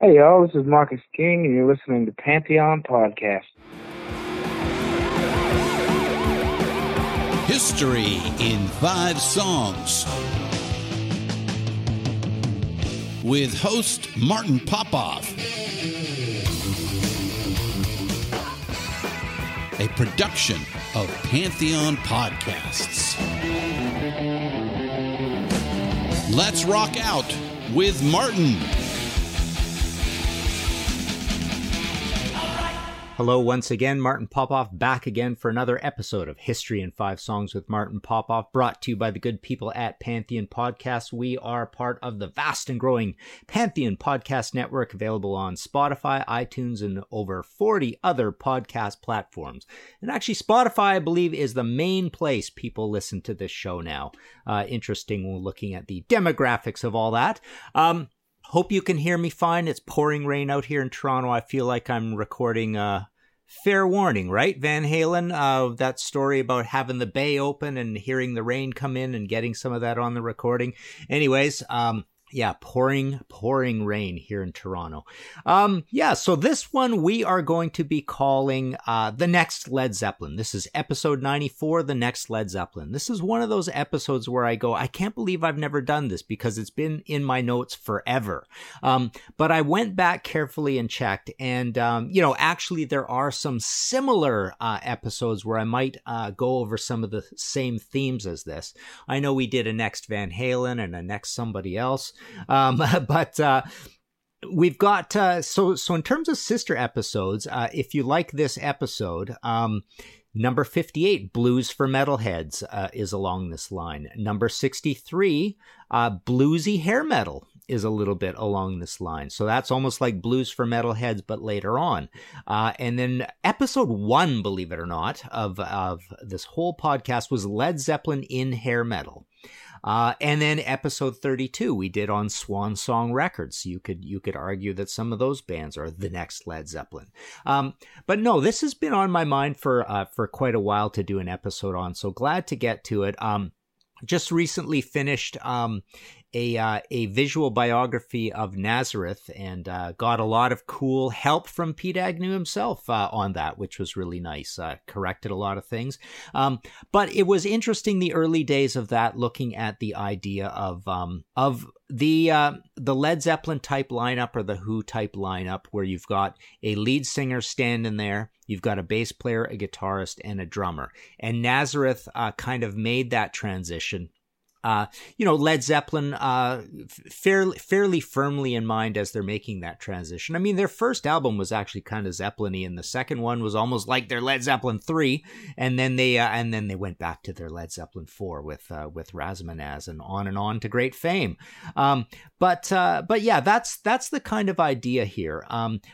Hey y'all, this is Marcus King, and you're listening to Pantheon Podcast. History in 5 Songs with host Martin Popoff. A production of Pantheon Podcasts. Let's rock out with Martin. Hello once again, Martin Popoff back again for another episode of History in 5 Songs with Martin Popoff, brought to you by the good people at Pantheon Podcasts. We are part of the vast and growing Pantheon Podcast Network, available on Spotify, iTunes, and over 40 other podcast platforms. And actually, Spotify, I believe, is the main place people listen to this show now. Interesting when looking at the demographics of all that. Hope you can hear me fine. It's pouring rain out here in Toronto. I feel like I'm recording fair warning, right? Van Halen, that story about having the bay open and hearing the rain come in and getting some of that on the recording. Anyways, yeah, pouring rain here in Toronto. So this one we are going to be calling The Next Led Zeppelin. This is episode 94, The Next Led Zeppelin. This is one of those episodes where I go, I can't believe I've never done this because it's been in my notes forever. But I went back carefully and checked, and, actually there are some similar episodes where I might go over some of the same themes as this. I know we did a Next Van Halen and a Next somebody else. We've got, so in terms of sister episodes, if you like this episode, number 58, Blues for Metalheads, is along this line. Number 63, Bluesy Hair Metal, is a little bit along this line. So that's almost like Blues for Metalheads, but later on. And then episode 1, believe it or not, of this whole podcast was Led Zeppelin in Hair Metal. And then episode 32 we did on Swan Song Records. So you could argue that some of those bands are the next Led Zeppelin. But no, this has been on my mind for quite a while to do an episode on. So glad to get to it. Just recently finished a visual biography of Nazareth, and got a lot of cool help from Pete Agnew himself on that, which was really nice. Corrected a lot of things. But it was interesting the early days of that, looking at the idea of the Led Zeppelin type lineup or the Who type lineup, where you've got a lead singer standing there, you've got a bass player, a guitarist, and a drummer. And Nazareth kind of made that transition. Led Zeppelin fairly firmly in mind as they're making that transition. I mean, their first album was actually kind of Zeppelin-y, and the second one was almost like their Led Zeppelin 3, and then they went back to their Led Zeppelin 4 with Razzmanazz and on to great fame. But yeah, that's the kind of idea here.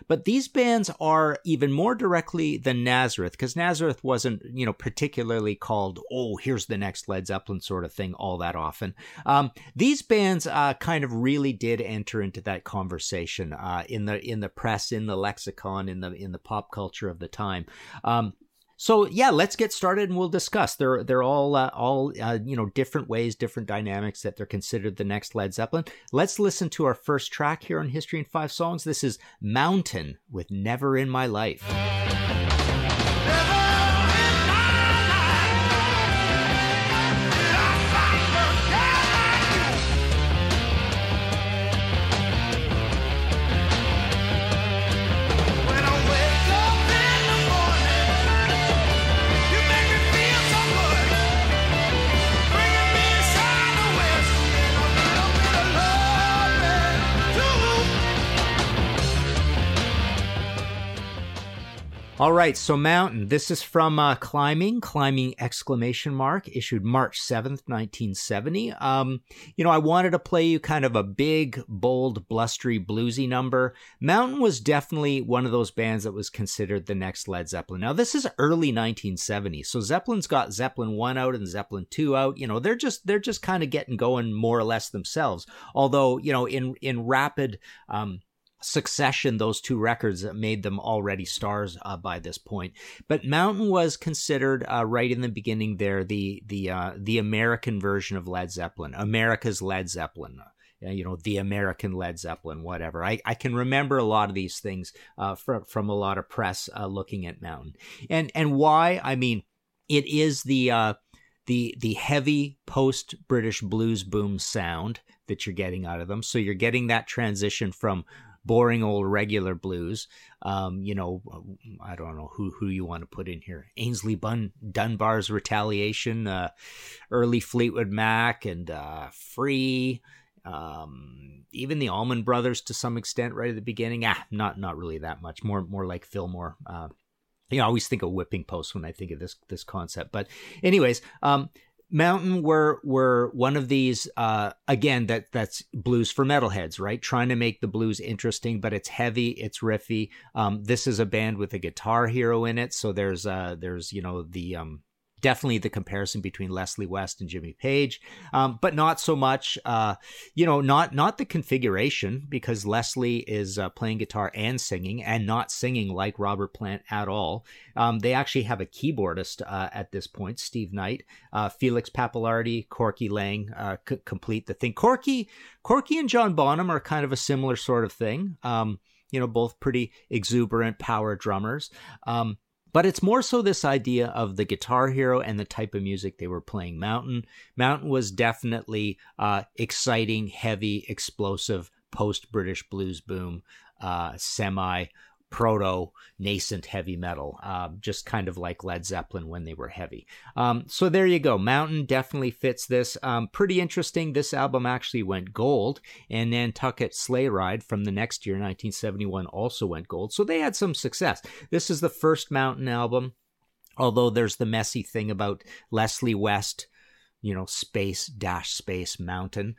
But these bands are even more directly than Nazareth, because Nazareth wasn't particularly called, oh, here's the next Led Zeppelin sort of thing all that often. These bands kind of really did enter into that conversation in the press, in the lexicon, in the pop culture of the time. So yeah, let's get started and we'll discuss. They're all different ways, different dynamics that they're considered the next Led Zeppelin. Let's listen to our first track here on History in 5 Songs. This is Mountain with Never in My Life. All right, so Mountain. This is from Climbing exclamation mark, issued March 7th, 1970. I wanted to play you kind of a big, bold, blustery, bluesy number. Mountain was definitely one of those bands that was considered the next Led Zeppelin. Now, this is early 1970, so Zeppelin's got Zeppelin 1 out and Zeppelin 2 out. You know, they're just kind of getting going more or less themselves. Although, you know, in rapid succession, those two records made them already stars by this point. But Mountain was considered right in the beginning there the American version of Led Zeppelin, America's Led Zeppelin, the American Led Zeppelin, whatever. I can remember a lot of these things from a lot of press looking at Mountain, and why. I mean, it is the heavy post-British blues boom sound that you're getting out of them. So you're getting that transition from boring old regular blues. I don't know who you want to put in here. Ainsley Dunbar's Retaliation, early Fleetwood Mac, and Free, even the Allman Brothers to some extent right at the beginning. Not really that much. More like Fillmore. I always think of Whipping Post when I think of this concept. But anyways, Mountain were one of these, again, that's blues for metalheads, right? Trying to make the blues interesting, but it's heavy, it's riffy. This is a band with a guitar hero in it. So there's definitely the comparison between Leslie West and Jimmy Page, but not so much, not the configuration, because Leslie is playing guitar and singing, and not singing like Robert Plant at all. They actually have a keyboardist at this point, Steve Knight, Felix Papalardi, Corky Lang complete the thing. Corky and John Bonham are kind of a similar sort of thing, both pretty exuberant power drummers. But it's more so this idea of the guitar hero and the type of music they were playing. Mountain was definitely exciting, heavy, explosive, post-British blues boom, semi-proto-nascent heavy metal, just kind of like Led Zeppelin when they were heavy. So there you go. Mountain definitely fits this. Pretty interesting. This album actually went gold, and Nantucket Sleigh Ride from the next year, 1971, also went gold. So they had some success. This is the first Mountain album, although there's the messy thing about Leslie West, space Mountain.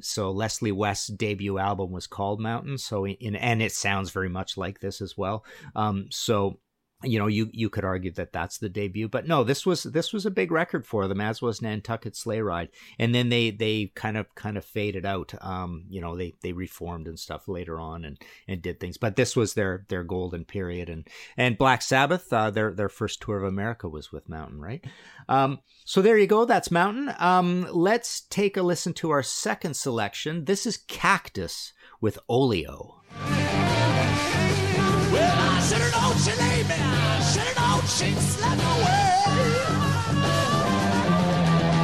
So Leslie West's debut album was called Mountain. So and it sounds very much like this as well. So, you could argue that that's the debut, but no, this was a big record for them, as was Nantucket Sleigh Ride. And then they kind of faded out. They reformed and stuff later on and did things, but this was their golden period. And Black Sabbath, their first tour of America was with Mountain, right? So there you go. That's Mountain. Let's take a listen to our second selection. This is Cactus with Oleo. Well, I should've known she leave me. I should've known she slept away.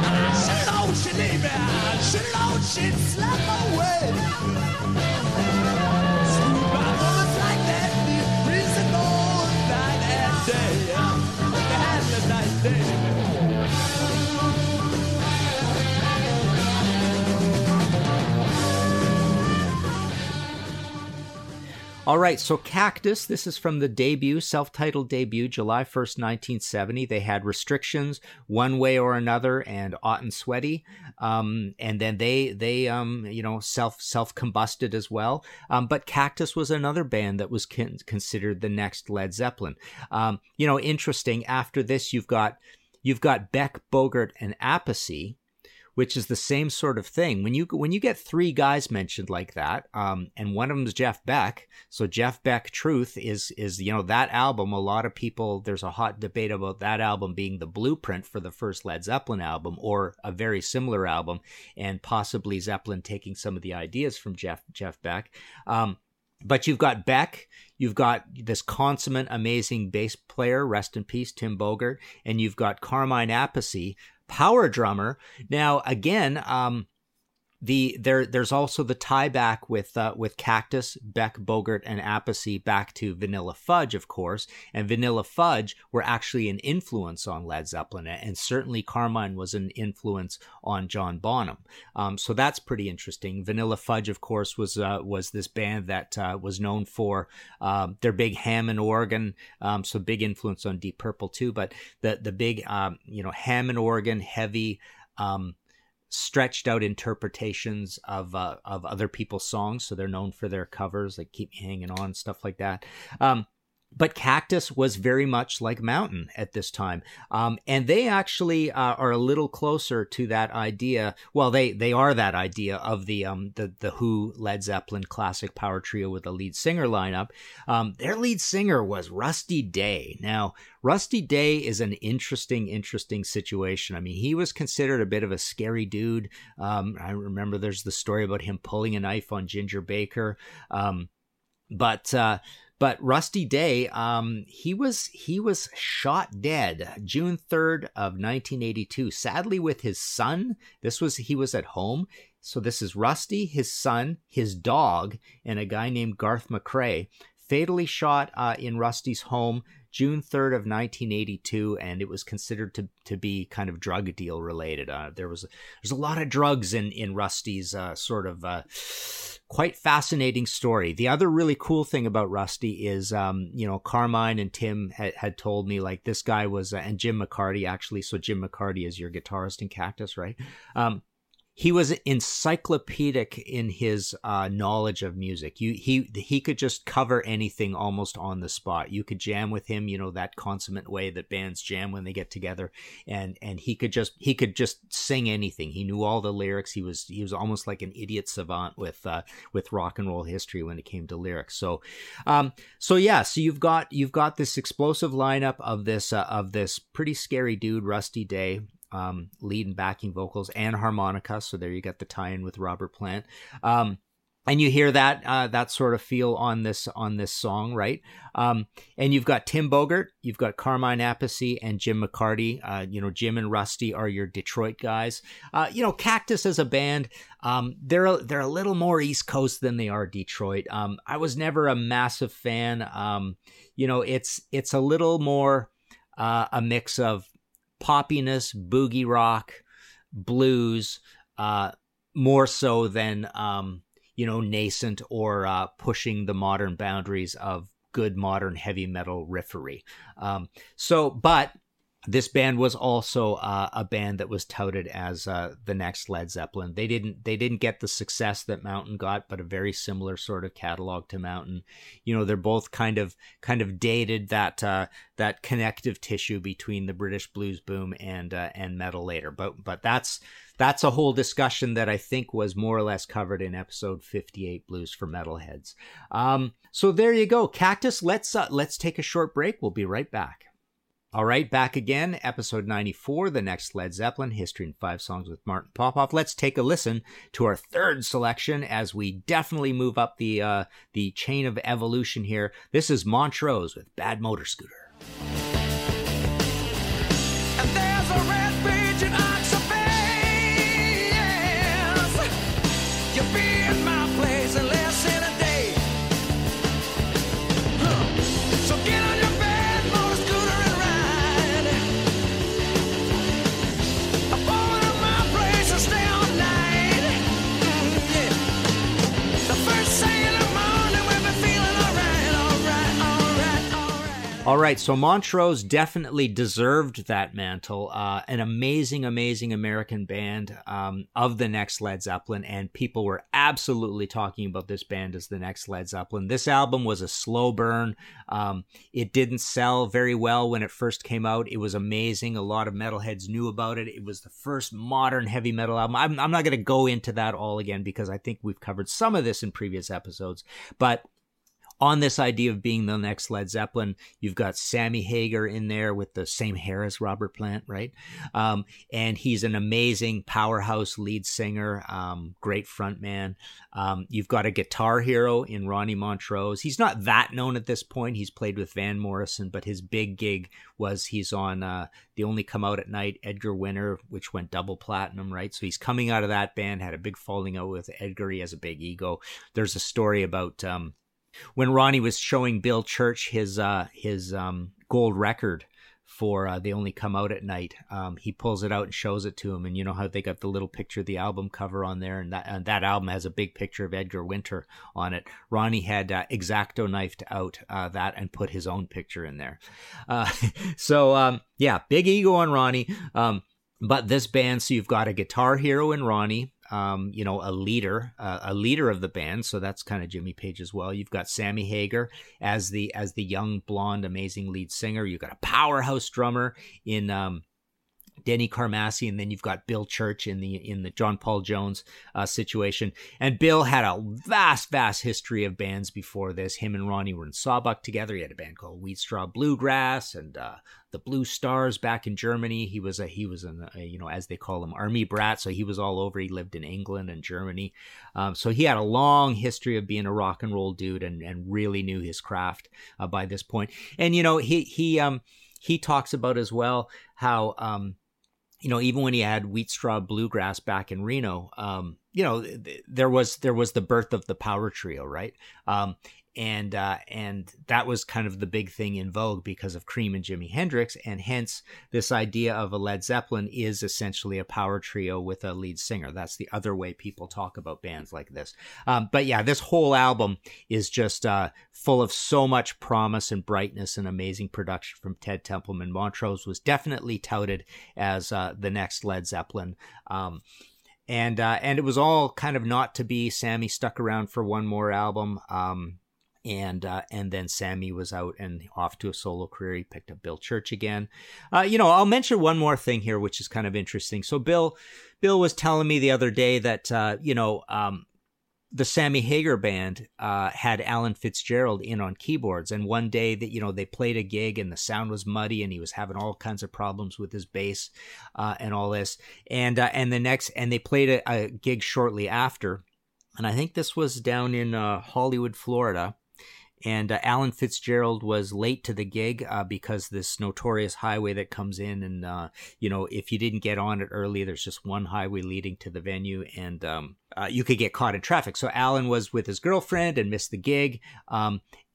I should've known she leave me. I should've known she slept away. Screwed by women like that, be reasonable night and day. They had a nice day. All right, so Cactus, this is from the debut, self-titled debut, July 1st, 1970. They had Restrictions, One Way or Another, and Hot and Sweaty. And then they self-combusted as well. But Cactus was another band that was considered the next Led Zeppelin. Interesting, after this, you've got Beck, Bogert, and Appice, which is the same sort of thing. When you get three guys mentioned like that, and one of them is Jeff Beck. So Jeff Beck, Truth, is that album. A lot of people, there's a hot debate about that album being the blueprint for the first Led Zeppelin album, or a very similar album, and possibly Zeppelin taking some of the ideas from Jeff Beck. But you've got Beck, you've got this consummate, amazing bass player, rest in peace, Tim Bogert, and you've got Carmine Appice, power drummer. Now, again, There's also the tie back with Cactus, Beck, Bogert, and Appice back to Vanilla Fudge, of course. And Vanilla Fudge were actually an influence on Led Zeppelin, and certainly Carmine was an influence on John Bonham. So that's pretty interesting. Vanilla Fudge, of course, was this band that was known for their big Hammond organ. So big influence on Deep Purple too. But the big Hammond organ heavy. Stretched out interpretations of other people's songs, so they're known for their covers, like "Keep Me Hanging On," stuff like that. But Cactus was very much like Mountain at this time, and they actually are a little closer to that idea. Well, they are that idea of the Who Led Zeppelin classic power trio with a lead singer lineup. Their lead singer was Rusty Day. Now, Rusty Day is an interesting situation. I mean, he was considered a bit of a scary dude. I remember there's the story about him pulling a knife on Ginger Baker. But Rusty Day, he was shot dead June 3rd of 1982. Sadly, with his son. He was at home. So this is Rusty, his son, his dog, and a guy named Garth McRae, fatally shot in Rusty's home June 3rd of 1982, and it was considered to be kind of drug deal related. There's a lot of drugs in Rusty's quite fascinating story. The other really cool thing about Rusty is, Carmine and Tim had told me, like, this guy was, and Jim McCarty actually. So Jim McCarty is your guitarist in Cactus, right? He was encyclopedic in his knowledge of music. He could just cover anything almost on the spot. You could jam with him, that consummate way that bands jam when they get together, and he could just sing anything. He knew all the lyrics. He was almost like an idiot savant with rock and roll history when it came to lyrics. So you've got this explosive lineup of this pretty scary dude, Rusty Day. Lead and backing vocals and harmonica. So there you got the tie-in with Robert Plant. And you hear that sort of feel on this song, right? And you've got Tim Bogert, you've got Carmine Appice, and Jim McCarty. Jim and Rusty are your Detroit guys. Cactus as a band, they're a little more East Coast than they are Detroit. I was never a massive fan. It's a little more a mix of poppiness, boogie rock, blues, more so than nascent or pushing the modern boundaries of good modern heavy metal riffery. But this band was also a band that was touted as the next Led Zeppelin. They didn't get the success that Mountain got, but a very similar sort of catalog to Mountain. They're both kind of dated that connective tissue between the British blues boom and metal later. But that's a whole discussion that I think was more or less covered in episode 58, Blues for Metalheads. So there you go, Cactus. Let's take a short break. We'll be right back. All right, back again, episode 94, The Next Led Zeppelin, History in 5 Songs with Martin Popoff. Let's take a listen to our third selection as we definitely move up the chain of evolution here. This is Montrose with Bad Motor Scooter. And there's a red pigeon on your face. You'll be in my place in less than a day. So get on your All right, so Montrose definitely deserved that mantle. An amazing American band of the next Led Zeppelin, and people were absolutely talking about this band as the next Led Zeppelin. This album was a slow burn. It didn't sell very well when it first came out. It was amazing. A lot of metalheads knew about it. It was the first modern heavy metal album. I'm not going to go into that all again because I think we've covered some of this in previous episodes, but on this idea of being the next Led Zeppelin. You've got Sammy Hagar in there with the same hair as Robert Plant, right? And he's an amazing powerhouse lead singer, great frontman. You've got a guitar hero in Ronnie Montrose. He's not that known at this point. He's played with Van Morrison, but his big gig was he's on They Only Come Out at Night, Edgar Winter, which went double platinum, right? So he's coming out of that band, had a big falling out with Edgar. He has a big ego. There's a story about when Ronnie was showing Bill Church his gold record for They Only Come Out at Night. He pulls it out and shows it to him. And you know how they got the little picture of the album cover on there, and that album has a big picture of Edgar Winter on it. Ronnie had X-Acto knifed out that and put his own picture in there. So, big ego on Ronnie. But this band, so you've got a guitar hero in Ronnie, a leader of the band. So that's kind of Jimmy Page as well. You've got Sammy Hagar as the young, blonde, amazing lead singer. You've got a powerhouse drummer in Denny Carmassi, and then you've got Bill Church in the John Paul Jones situation. And Bill had a vast history of bands before this. Him and Ronnie were in Sawbuck together. He had a band called Wheat Straw Bluegrass and the Blue Stars back in Germany. He was as they call them, army brat. So he was all over. He lived in England and Germany. So he had a long history of being a rock and roll dude and really knew his craft by this point. And you know, he talks about as well how even when he had Wheat Straw Bluegrass back in Reno, there was the birth of the power trio, right? And that was kind of the big thing in vogue because of Cream and Jimi Hendrix, and hence this idea of a Led Zeppelin is essentially a power trio with a lead singer. That's the other way people talk about bands like this. But this whole album is just full of so much promise and brightness and amazing production from Ted Templeman. Montrose was definitely touted as the next Led Zeppelin. And it was all kind of not to be. Sammy stuck around for one more album. And then Sammy was out and off to a solo career. He picked up Bill Church again. I'll mention one more thing here, which is kind of interesting. So Bill was telling me the other day that the Sammy Hagar band had Alan Fitzgerald in on keyboards, and one day that they played a gig and the sound was muddy and he was having all kinds of problems with his bass and all this. And they played a gig shortly after, and I think this was down in Hollywood, Florida. And Alan Fitzgerald was late to the gig because this notorious highway that comes in, and if you didn't get on it early, there's just one highway leading to the venue, and you could get caught in traffic. So Alan was with his girlfriend and missed the gig,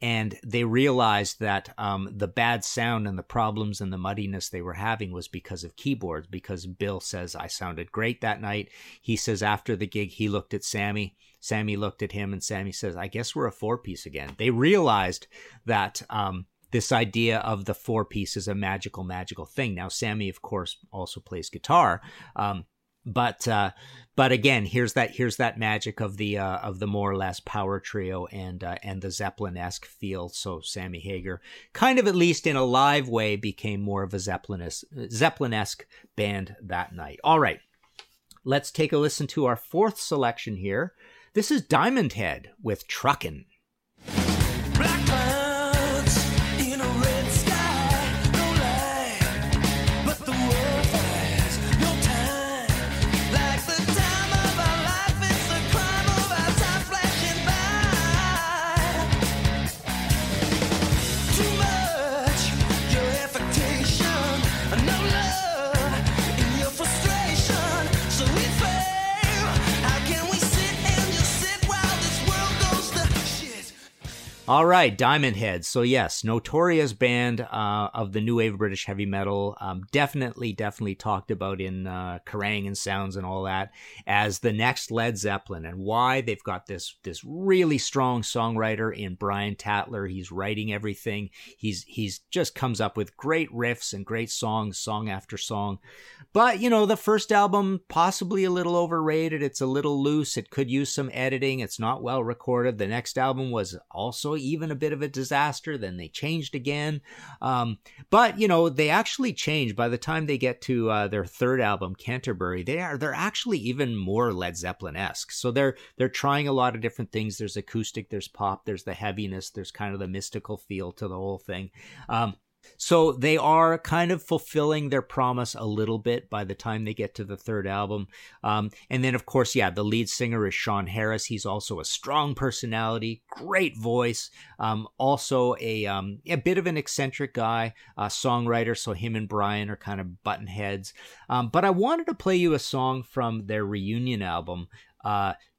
and they realized that the bad sound and the problems and the muddiness they were having was because of keyboards, because Bill says, "I sounded great that night." He says after the gig, he looked at Sammy. Sammy looked at him, and Sammy says, "I guess we're a four-piece again." They realized that this idea of the four-piece is a magical, magical thing. Now, Sammy, of course, also plays guitar, but again, here's that magic of the more or less power trio and the Zeppelin-esque feel. So Sammy Hagar, kind of at least in a live way, became more of a Zeppelin-esque band that night. All right, let's take a listen to our fourth selection here. This is Diamond Head with Truckin'. Black clouds in a red sky, no light, but the world finds no time. Like the time of our life, it's the crime of our time flashing by. Too much, your affectation, no love in your frustration, so we fail. All right, Diamond Head. So yes, notorious band of the new wave British heavy metal. Definitely talked about in Kerrang! And Sounds and all that as the next Led Zeppelin, and why they've got this really strong songwriter in Brian Tatler. He's writing everything. He's just comes up with great riffs and great songs, song after song. But the first album possibly a little overrated. It's a little loose. It could use some editing. It's not well recorded. The next album was also even a bit of a disaster. Then they changed again. But, you know, they actually changed. By the time they get to their third album, Canterbury, they're actually even more Led Zeppelin-esque. So they're trying a lot of different things. There's acoustic, there's pop, there's the heaviness, there's kind of the mystical feel to the whole thing. So they are kind of fulfilling their promise a little bit by the time they get to the third album. And then, of course, yeah, the lead singer is Sean Harris. He's also a strong personality, great voice, also a bit of an eccentric guy, a songwriter. So him and Brian are kind of button heads. But I wanted to play you a song from their reunion album,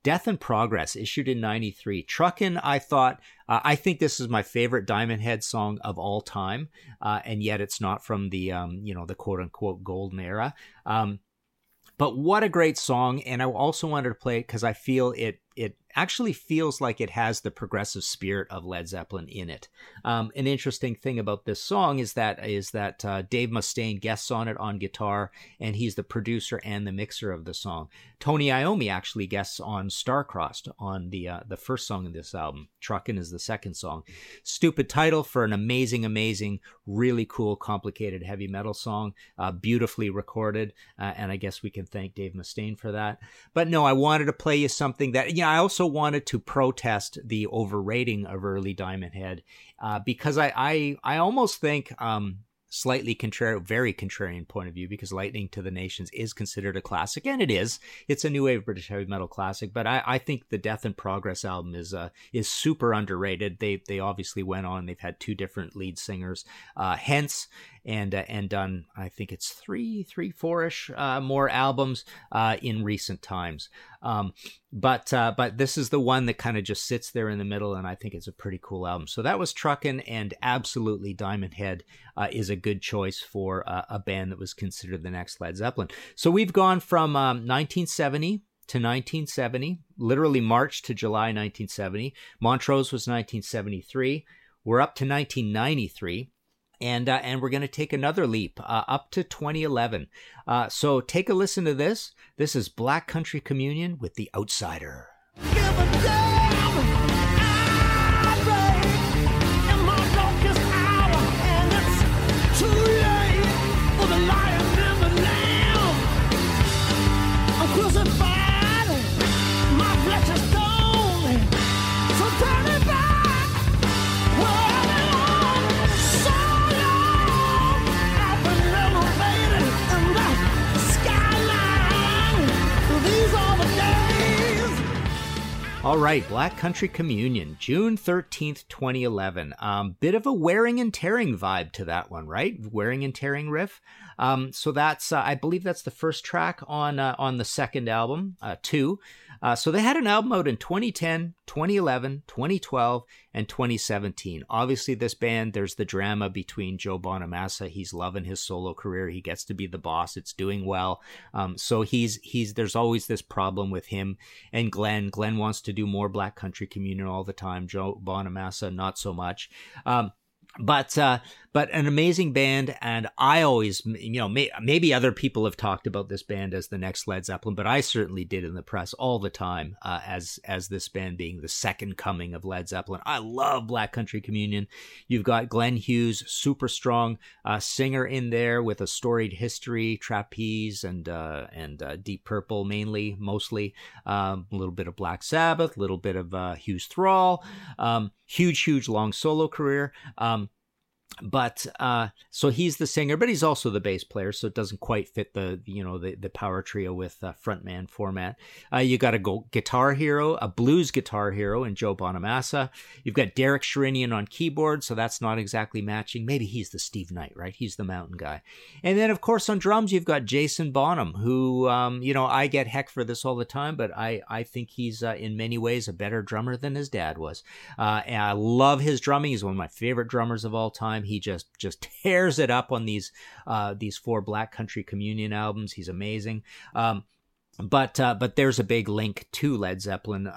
Death and Progress, issued in 93. Truckin', I think this is my favorite Diamond Head song of all time, and yet it's not from the, the quote-unquote golden era. But what a great song, and I also wanted to play it because I feel it actually feels like it has the progressive spirit of Led Zeppelin in it. An interesting thing about this song is that Dave Mustaine guests on it on guitar, and he's the producer and the mixer of the song. Tony Iommi actually guests on Starcrossed on the first song in this album. Truckin' is the second song. Stupid title for an amazing, amazing, really cool, complicated heavy metal song, beautifully recorded, and I guess we can thank Dave Mustaine for that. But no, I wanted to play you something that, I also wanted to protest the overrating of early Diamond Head, because I almost think, slightly very contrarian point of view, because Lightning to the Nations is considered a classic, and it is. It's a new wave British heavy metal classic, but I think the Death and Progress album is super underrated. They obviously went on. They've had two different lead singers, hence, and done, I think it's four-ish more albums in recent times. But this is the one that kind of just sits there in the middle, and I think it's a pretty cool album. So that was Truckin', and absolutely Diamond Head is a good choice for a band that was considered the next Led Zeppelin. So we've gone from 1970 to 1970, literally March to July 1970. Montrose was 1973. We're up to 1993. And we're going to take another leap up to 2011. So take a listen to this. This is Black Country Communion with The Outsider. Give a damn! All right, Black Country Communion, June 13th, 2011. Bit of a wearing and tearing vibe to that one, right? Wearing and tearing riff. So that's, I believe that's the first track on the second album, Two. So they had an album out in 2010, 2011, 2012, and 2017. Obviously, this band, there's the drama between Joe Bonamassa. He's loving his solo career. He gets to be the boss. It's doing well. So he's there's always this problem with him and Glenn. Glenn wants to do more Black Country Communion all the time. Joe Bonamassa, not so much. But an amazing band, and I always, maybe other people have talked about this band as the next Led Zeppelin, but I certainly did in the press all the time as this band being the second coming of Led Zeppelin. I love Black Country Communion. You've got Glenn Hughes, super strong singer in there with a storied history, trapeze and Deep Purple mostly, a little bit of Black Sabbath, a little bit of Hughes Thrall, huge long solo career. So he's the singer, but he's also the bass player, so it doesn't quite fit the power trio with frontman format. You got a blues guitar hero in Joe Bonamassa. You've got Derek Sherinian on keyboard, so that's not exactly matching. Maybe he's the Steve Knight, right? He's the Mountain guy. And then, of course, on drums, you've got Jason Bonham, who, I get heck for this all the time, but I think he's in many ways a better drummer than his dad was. And I love his drumming. He's one of my favorite drummers of all time. He just tears it up on these four Black Country Communion albums. He's amazing. But there's a big link to Led Zeppelin,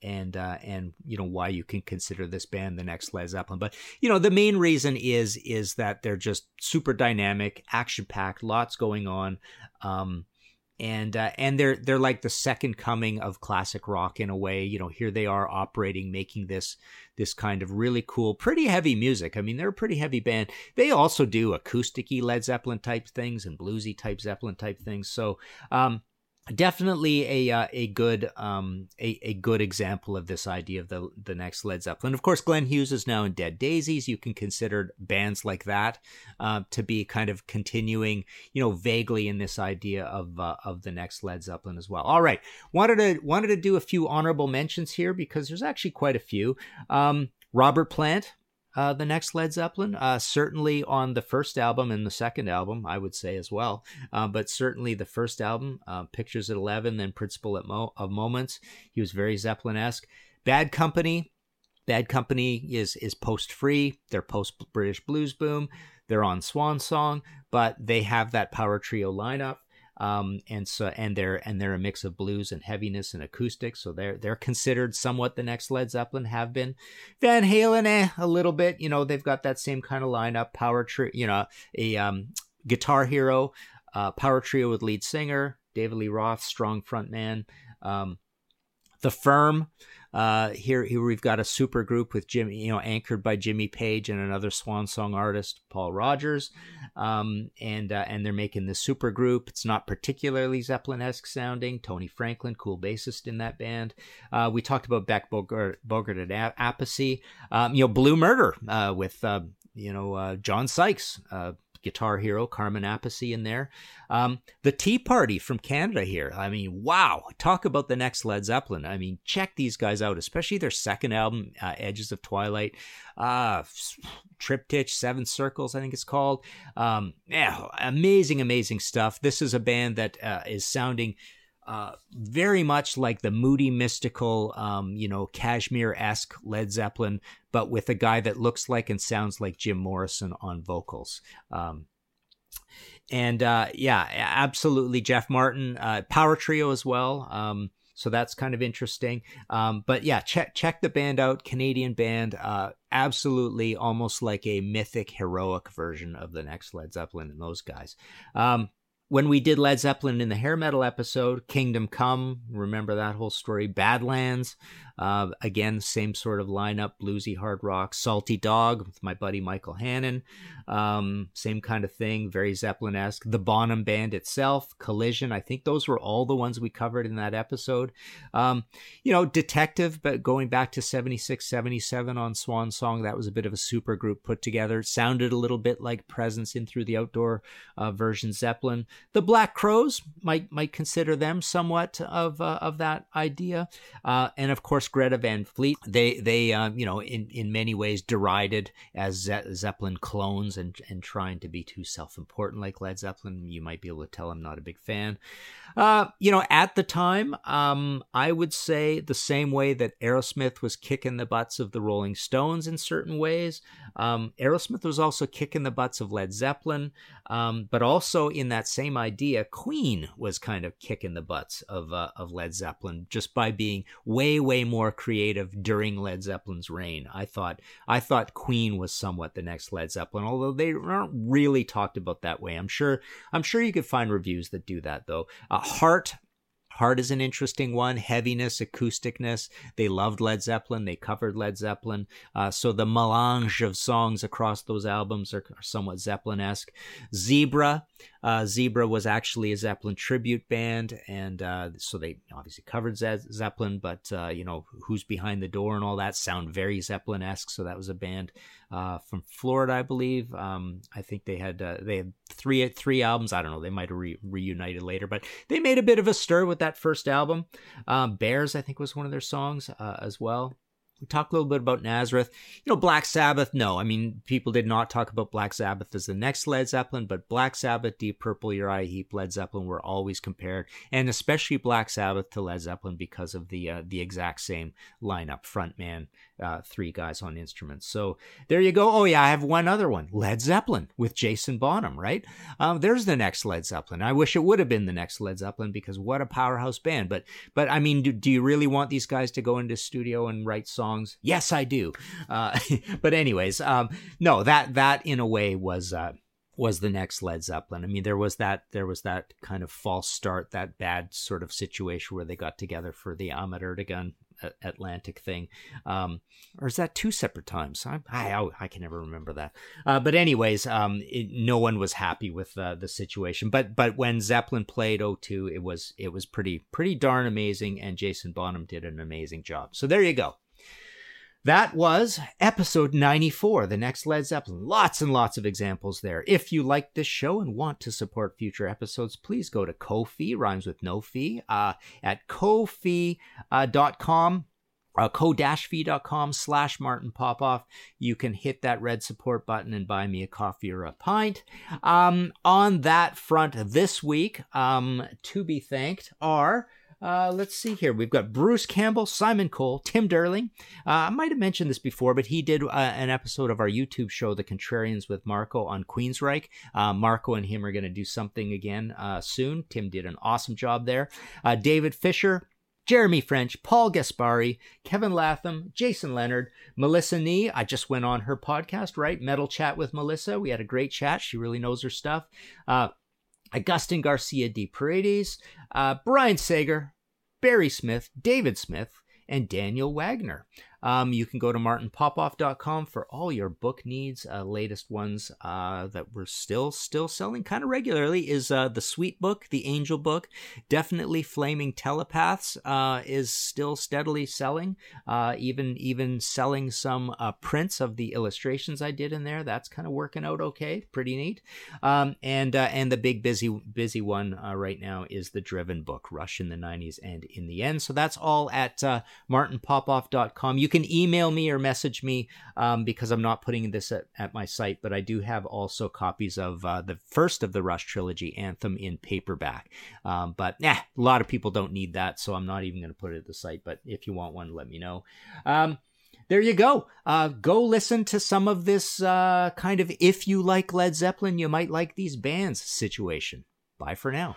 and why you can consider this band the next Led Zeppelin. But the main reason is that they're just super dynamic, action packed, lots going on. And they're like the second coming of classic rock in a way. You know, here they are operating, making this kind of really cool, pretty heavy music. I mean, they're a pretty heavy band. They also do acoustic-y Led Zeppelin type things and bluesy type Zeppelin type things. So definitely a good example of this idea of the next Led Zeppelin. Of course, Glenn Hughes is now in Dead Daisies. You can consider bands like that to be kind of continuing, you know, vaguely in this idea of the next Led Zeppelin as well. All right, wanted to do a few honorable mentions here because there's actually quite a few. Robert Plant. The next Led Zeppelin, certainly on the first album and the second album, I would say as well, but certainly the first album, Pictures at 11, then Principle of Moments. He was very Zeppelin-esque. Bad Company. Bad Company is post-Free. They're post-British blues boom. They're on Swan Song, but they have that power trio lineup. And they're a mix of blues and heaviness and acoustics, so they're considered somewhat the next Led Zeppelin. Have been Van Halen, a little bit. You know, they've got that same kind of lineup, power trio. You know, a guitar hero, power trio with lead singer David Lee Roth, strong frontman. The Firm. Here we've got a super group with Jimmy, you know, anchored by Jimmy Page and another Swan Song artist, Paul Rogers, and they're making this super group. It's not particularly Zeppelin-esque sounding. Tony Franklin, cool bassist in that band. We talked about Beck Bogert at Appice. You know, Blue Murder with John Sykes. Guitar hero Carmen Appice in there. The Tea Party from Canada here. I mean, wow, talk about the next Led Zeppelin. I mean, check these guys out, especially their second album, Edges of Twilight, Triptych, Seven Circles, I think it's called. Amazing stuff. This is a band that is sounding very much like the moody, mystical, Kashmir-esque Led Zeppelin, but with a guy that looks like and sounds like Jim Morrison on vocals. Absolutely. Jeff Martin, power trio as well. So that's kind of interesting. But yeah, check the band out. Canadian band, absolutely almost like a mythic, heroic version of the next Led Zeppelin and those guys. When we did Led Zeppelin in the hair metal episode, Kingdom Come, remember that whole story, Badlands, again, same sort of lineup, bluesy hard rock, Salty Dog with my buddy Michael Hannon, same kind of thing, very Zeppelin-esque, the Bonham Band itself, Collision, I think those were all the ones we covered in that episode. Detective, but going back to 76, 77 on Swan Song, that was a bit of a super group put together. It sounded a little bit like Presence in Through the Outdoor version Zeppelin. The Black Crows might consider them somewhat of that idea, and of course Greta Van Fleet. They in many ways derided as Zeppelin clones and trying to be too self-important like Led Zeppelin. You might be able to tell I'm not a big fan. At the time, I would say the same way that Aerosmith was kicking the butts of the Rolling Stones in certain ways. Aerosmith was also kicking the butts of Led Zeppelin, but also in that same idea, Queen was kind of kicking the butts of Led Zeppelin just by being way more creative during Led Zeppelin's reign. I thought Queen was somewhat the next Led Zeppelin, although they aren't really talked about that way. I'm sure you could find reviews that do that though. Heart is an interesting one. Heaviness, acousticness. They loved Led Zeppelin. They covered Led Zeppelin. So the melange of songs across those albums are somewhat Zeppelin-esque. Zebra. Zebra was actually a Zeppelin tribute band, and so they obviously covered Zeppelin, but Who's Behind the Door and all that sound very Zeppelin-esque. So that was a band from Florida, I believe. I think they had three albums. I don't know, they might have reunited later, but they made a bit of a stir with that first album. Bears, I think, was one of their songs as well. We talked a little bit about Nazareth. Black Sabbath, no. I mean, people did not talk about Black Sabbath as the next Led Zeppelin, but Black Sabbath, Deep Purple, Uriah Heep, Led Zeppelin were always compared, and especially Black Sabbath to Led Zeppelin because of the exact same lineup, frontman, three guys on instruments. So there you go. Oh, yeah, I have one other one. Led Zeppelin with Jason Bonham, right? There's the next Led Zeppelin. I wish it would have been the next Led Zeppelin because what a powerhouse band. But I mean, do you really want these guys to go into studio and write songs? Yes, I do. But anyways, no, that in a way was was the next Led Zeppelin. I mean, there was that kind of false start, that bad sort of situation where they got together for the Ahmet Ertegun Atlantic thing. Or is that two separate times? I can never remember that. But anyways, no one was happy with the situation. But when Zeppelin played 02, it was pretty darn amazing, and Jason Bonham did an amazing job. So there you go. That was episode 94, The Next Led Zeppelin. Lots and lots of examples there. If you like this show and want to support future episodes, please go to Ko-fi, rhymes with no fee, at ko-fi.com. ko-fi.com/Martin Popoff. You can hit that red support button and buy me a coffee or a pint. On that front this week, to be thanked are... let's see here. We've got Bruce Campbell, Simon Cole, Tim Derling. I might have mentioned this before, but he did an episode of our YouTube show, The Contrarians with Marco, on Queensryche. Marco and him are going to do something again soon. Tim did an awesome job there. David Fisher, Jeremy French, Paul Gaspari, Kevin Latham, Jason Leonard, Melissa Nee. I just went on her podcast, right? Metal Chat with Melissa. We had a great chat. She really knows her stuff. Agustin Garcia de Paredes, Brian Sager, Barry Smith, David Smith, and Daniel Wagner. You can go to martinpopoff.com for all your book needs. Latest ones that we're still selling kind of regularly is The Sweet Book, The Angel Book. Definitely Flaming Telepaths is still steadily selling, even selling some prints of the illustrations I did in there. That's kind of working out okay. Pretty neat. And the big busy one right now is The Driven Book, Rush in the 90s and in the End. So that's all at martinpopoff.com. You can email me or message me because I'm not putting this at my site, but I do have also copies of the first of the Rush trilogy, Anthem, in paperback. But a lot of people don't need that, so I'm not even going to put it at the site. But if you want one, let me know. There you go. Go listen to some of this kind of, if you like Led Zeppelin, you might like these bands situation. Bye for now.